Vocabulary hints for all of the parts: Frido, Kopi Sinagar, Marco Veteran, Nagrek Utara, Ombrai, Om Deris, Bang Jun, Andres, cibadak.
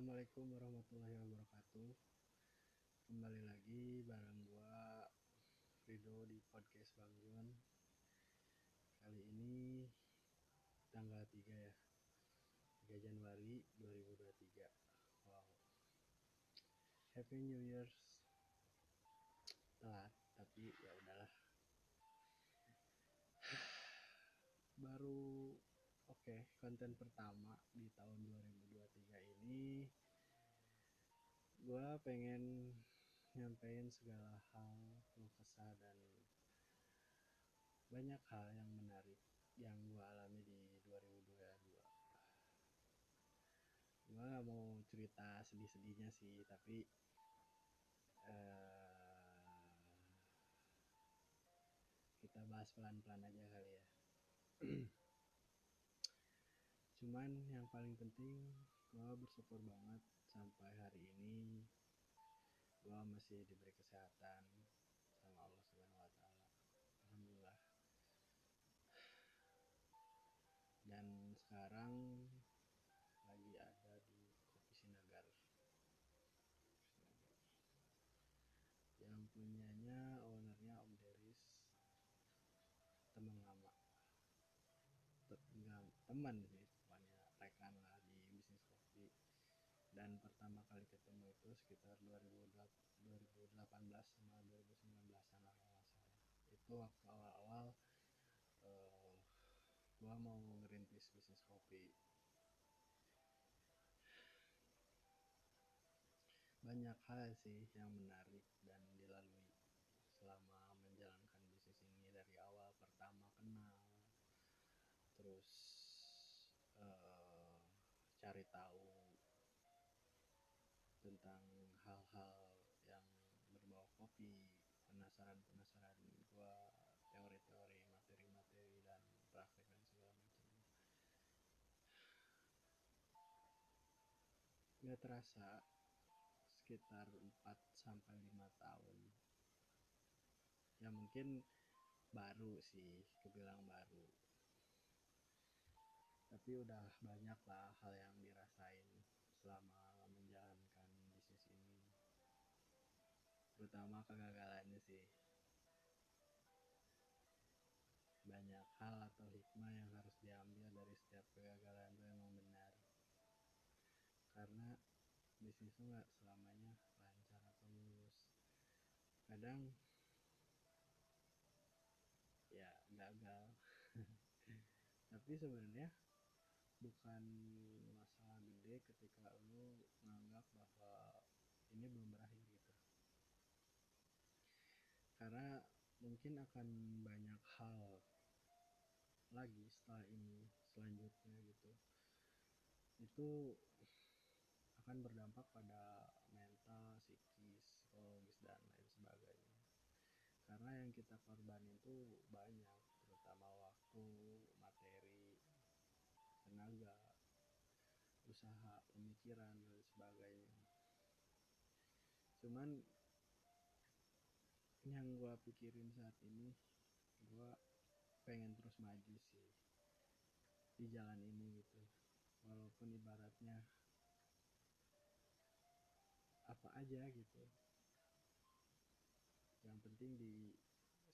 Assalamualaikum warahmatullahi wabarakatuh. Kembali lagi bareng gua Frido di podcast Bang Jun. Kali ini tanggal 3 Januari 2023. Wow, Happy New Year. Telat, tapi ya udahlah. Baru Oke, konten pertama di tahun 2023 ini gue pengen nyampein segala hal, kesah dan banyak hal yang menarik yang gue alami di 2022. Gue gak mau cerita sedih-sedihnya sih, tapi kita bahas pelan-pelan aja kali ya. Cuman yang paling penting, gue bersyukur banget sampai hari ini gue masih diberi kesehatan sama Allah SWT. Alhamdulillah. Dan sekarang lagi ada di Kopi Sinagar, yang punyanya ownernya Om Deris, teman lama. Teman sih, semuanya rekan lah di bisnis kopi. Dan pertama kali ketemu itu sekitar 2018 sama 2019an lah kalau saya. Itu waktu awal-awal gua mau ngerintis bisnis kopi. Banyak hal sih yang menarik dan dilalui selama menjalankan bisnis ini, dari awal pertama kenal, terus cari tahu tentang hal-hal yang berbau kopi, penasaran gua, teori-teori, materi-materi dan praktek dan segala macam. Nggak terasa sekitar 4-5 tahun. Ya mungkin baru sih, kebilang baru, tapi udah banyak lah hal yang dirasain selama menjalankan bisnis ini, terutama kegagalannya sih. Banyak hal atau hikmah yang harus diambil dari setiap kegagalan itu emang benar, karena bisnis itu nggak selamanya lancar atau mulus. Kadang ya gagal tapi sebenarnya bukan masalah gede ketika lu menganggap bahwa ini belum berakhir gitu, karena mungkin akan banyak hal lagi setelah ini, selanjutnya gitu. Itu akan berdampak pada mental, psikis, psikologis dan lain sebagainya, karena yang kita korbanin itu banyak, terutama waktu, materi, tenaga, usaha, pemikiran dan sebagainya. Cuman yang gue pikirin saat ini, gue pengen terus maju sih di jalan ini gitu, walaupun ibaratnya apa aja gitu, yang penting di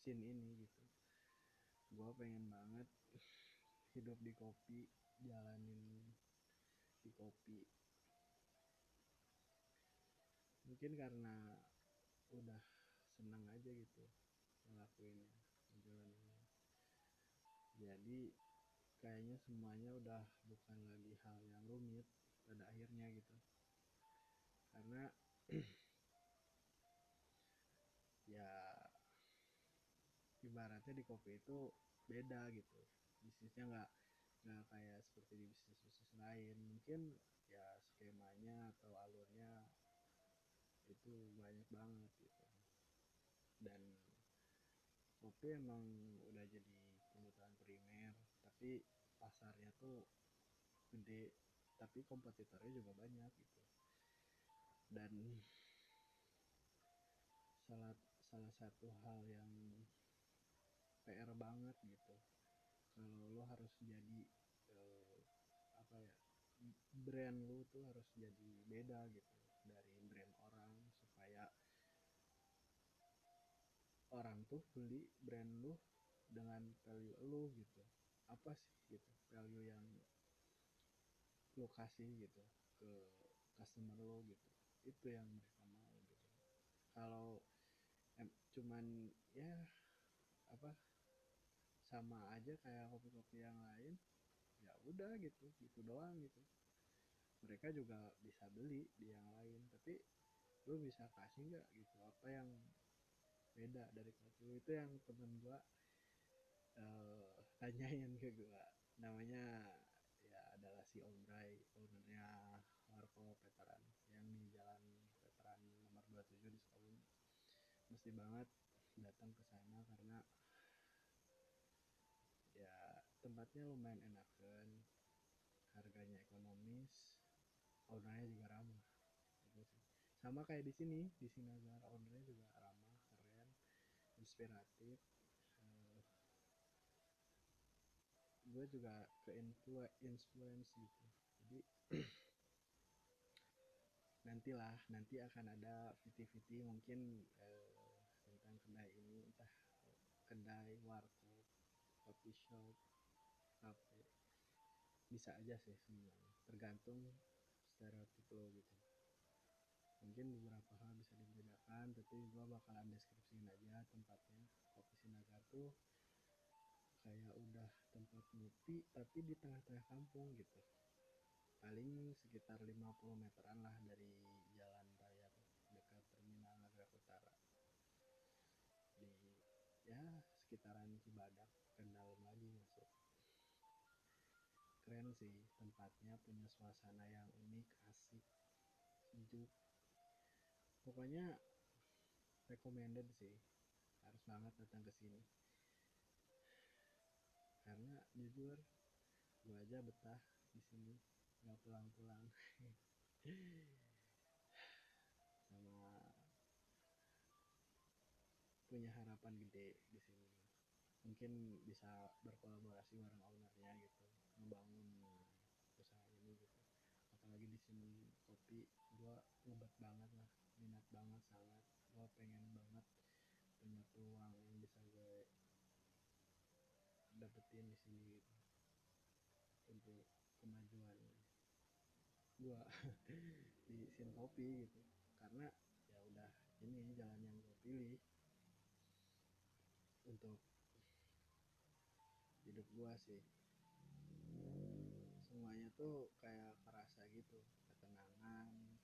scene ini gitu. Gue pengen banget hidup di kopi, jalanin di kopi. Mungkin karena udah senang aja gitu ngelakuinnya, menjalannya. Jadi kayaknya semuanya udah bukan lagi hal yang rumit pada akhirnya gitu, karena ya ibaratnya di kopi itu beda gitu bisnisnya, nggak kayak seperti di bisnis lain. Mungkin ya skemanya atau alurnya itu banyak banget gitu, dan kopi emang udah jadi kebutuhan primer, tapi pasarnya tuh gede, tapi kompetitornya juga banyak gitu. Dan salah satu hal yang PR banget gitu, kalau lo harus jadi apa ya, brand lu tuh harus jadi beda gitu dari brand orang, supaya orang tuh beli brand lu dengan value lu gitu. Apa sih gitu value yang lu kasih gitu ke customer lu gitu, itu yang mereka mau gitu. Kalau cuman ya apa, sama aja kayak kopi-kopi yang lain, ya udah gitu, gitu doang gitu. Mereka juga bisa beli di yang lain, tapi lu bisa kasih nggak gitu apa yang beda dari kopi lu. Itu yang temen gua tanyain ke gua, namanya ya adalah si Ombrai, ownernya Marco Veteran yang di Jalan Veteran nomor 27 di Solo. Mesti banget datang ke sana karena ya tempatnya lumayan enakan, harganya ekonomis, ownernya juga ramah. Sama kayak di sini, di Sinagar ownernya juga ramah, keren, inspiratif. Gue juga ke influence gitu. Jadi nanti akan ada VT-VT mungkin tentang kedai ini, entah kedai, warteg, coffee shop, cafe, bisa aja sih sebenarnya, tergantung stereotip lo gitu. Mungkin beberapa hal bisa dibedakan, tapi gua bakalan deskripsiin aja tempatnya. Kopi Sinagar tuh kayak udah tempat ngopi tapi di tengah-tengah kampung gitu, paling sekitar 50 meteran lah dari jalan raya dekat terminal Nagrek Utara, di ya sekitaran Cibadak, Kendal lagi masuk. Keren sih tempatnya, punya suasana yang unik, asik, sejuk. Pokoknya recommended sih, harus banget datang ke sini. Karena jujur gua aja betah di sini, nggak pulang-pulang. Sama punya harapan gede di sini. Mungkin bisa berkolaborasi bareng ownernya gitu, membangun usaha ini gitu. Apalagi di sini kopi, gua ngebet banget lah, minat banget, sangat. Gua pengen banget punya peluang yang bisa gue dapetin di sini gitu, untuk kemajuan gua di scene kopi gitu. Karena ya udah, ini jalan yang gua pilih untuk hidup gua sih. Semuanya tuh kayak kerasa gitu, ketenangan,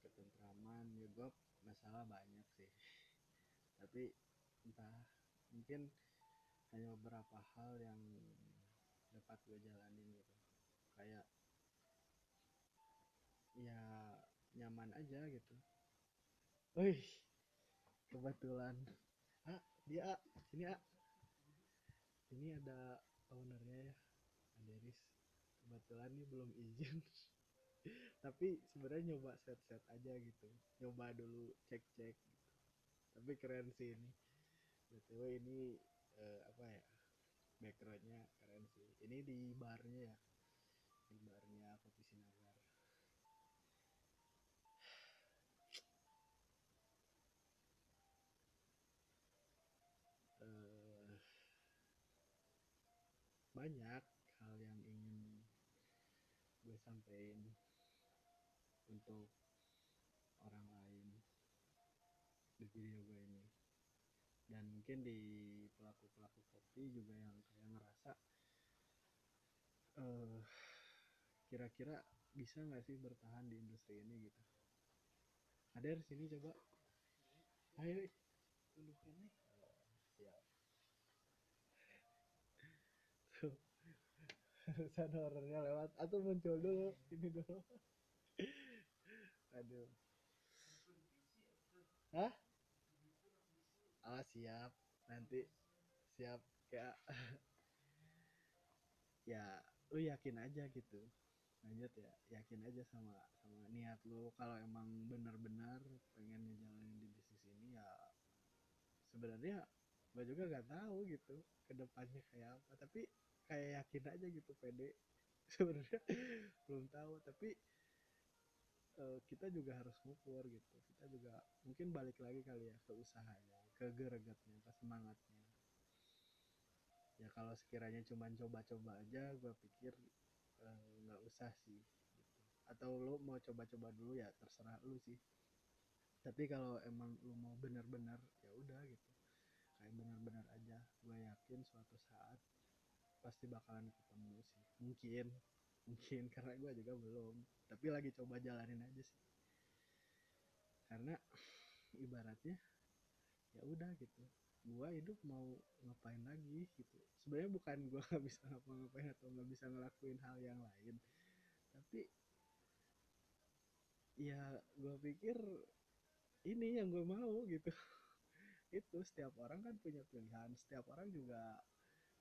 ketentraman. Ya gua masalah banyak sih, tapi entah, mungkin hanya beberapa hal yang dapat gue jalanin gitu. Kayak ya nyaman aja gitu. Wih, kebetulan dia sini ini ada ownernya ya, Andres. Kebetulan ini belum izin. Tapi sebenarnya nyoba set aja gitu. Nyoba dulu, cek-cek gitu. Tapi keren sih ini. BTW ini apa ya? Backgroundnya keren sih. Ini di barnya ya. Di barnya Kopi Sinagar. Banyak hal yang ingin gue sampein untuk orang lain di video gue ini, dan mungkin di pelaku-pelaku kopi juga yang kayak ngerasa kira-kira bisa nggak sih bertahan di industri ini gitu. Ada di sini coba, ayo tuluhin nih ya. Sana orangnya lewat atau muncul dulu ini dulu. Aduh. Hah? Ah siap, nanti siap kayak. Ya lu yakin aja gitu, lanjut ya, yakin aja sama niat lu. Kalau emang benar-benar pengen ngejalanin di bisnis ini, ya sebenarnya gua juga gak tahu gitu kedepannya kayak apa, tapi kayak yakin aja gitu, pede sebenarnya belum tahu, tapi kita juga harus ngukur gitu. Kita juga mungkin balik lagi kali ya ke usahanya, ke gregetnya, ke semangatnya. Ya kalau sekiranya cuman coba-coba aja, gue pikir nggak usah sih gitu. Atau lo mau coba-coba dulu ya terserah lo sih, tapi kalau emang lo mau benar-benar ya udah gitu, kayak benar-benar aja. Gue yakin suatu saat pasti bakalan ketemu sih, mungkin karena gue juga belum, tapi lagi coba jalanin aja sih, karena ibaratnya ya udah gitu, gue hidup mau ngapain lagi gitu. Sebenarnya bukan gue nggak bisa ngapa-ngapain atau nggak bisa ngelakuin hal yang lain, tapi ya gue pikir ini yang gue mau gitu. Itu setiap orang kan punya pilihan, setiap orang juga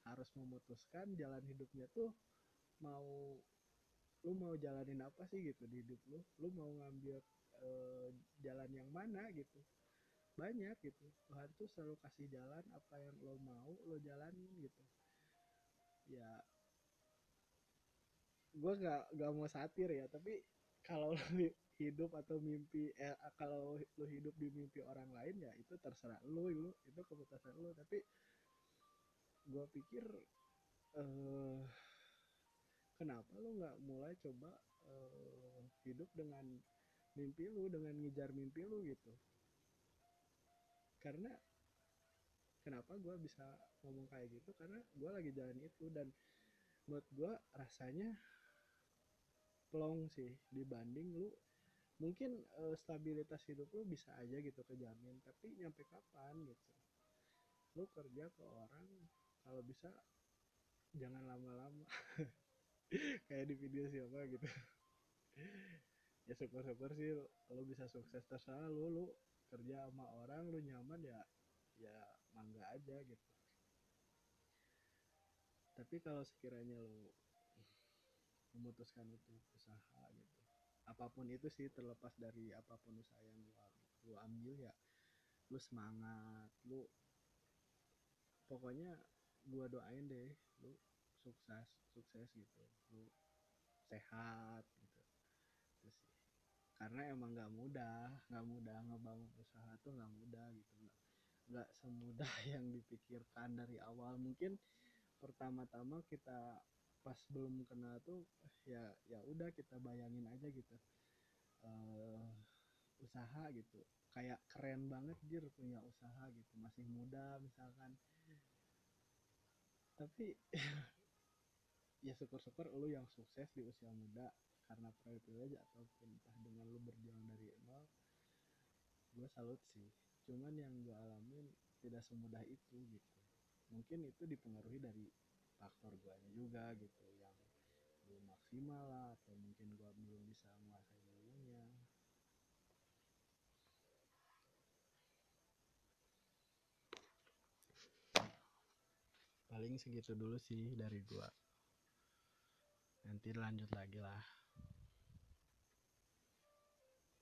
harus memutuskan jalan hidupnya tuh mau, lu mau jalanin apa sih gitu di hidup lu, lu mau ngambil jalan yang mana gitu. Banyak gitu, Tuhan tuh selalu kasih jalan, apa yang lo mau lo jalanin gitu. Ya gue gak mau satir ya, tapi kalau lo hidup atau mimpi kalau lo hidup di mimpi orang lain ya itu terserah lo itu keputusan lo. Tapi gue pikir kenapa lo gak mulai coba hidup dengan mimpi lo, dengan ngejar mimpi lo gitu. Karena kenapa gue bisa ngomong kayak gitu, karena gue lagi jalan itu, dan buat gue rasanya plong sih dibanding lu mungkin stabilitas hidup lu bisa aja gitu kejamin, tapi nyampe kapan gitu. Lu kerja ke orang kalau bisa jangan lama-lama kayak di video siapa gitu. Ya syukur-syukur sih lu bisa sukses, terserah lu kerja sama orang, lu nyaman ya mangga aja gitu. Tapi kalau sekiranya lu memutuskan untuk usaha gitu, apapun itu sih, terlepas dari apapun usaha yang lu ambil ya, lu semangat, lu pokoknya gua doain deh lu sukses gitu, lu sehat gitu. Terus sih, karena emang nggak mudah ngebangun usaha tuh nggak mudah gitu, nggak semudah yang dipikirkan dari awal. Mungkin pertama-tama kita pas belum kenal tuh ya udah kita bayangin aja gitu usaha gitu, kayak keren banget jir punya usaha gitu, masih muda misalkan. Tapi ya syukur-syukur lu yang sukses di usia muda karena privilege ataupun entah dengan lu berjuang dari nol, gue salut sih. Cuman yang gue alamin tidak semudah itu gitu. Mungkin itu dipengaruhi dari faktor gue juga gitu, yang belum maksimal lah, atau mungkin gue belum bisa menguasai ilmunya. Paling segitu dulu sih dari gue. Nanti lanjut lagi lah.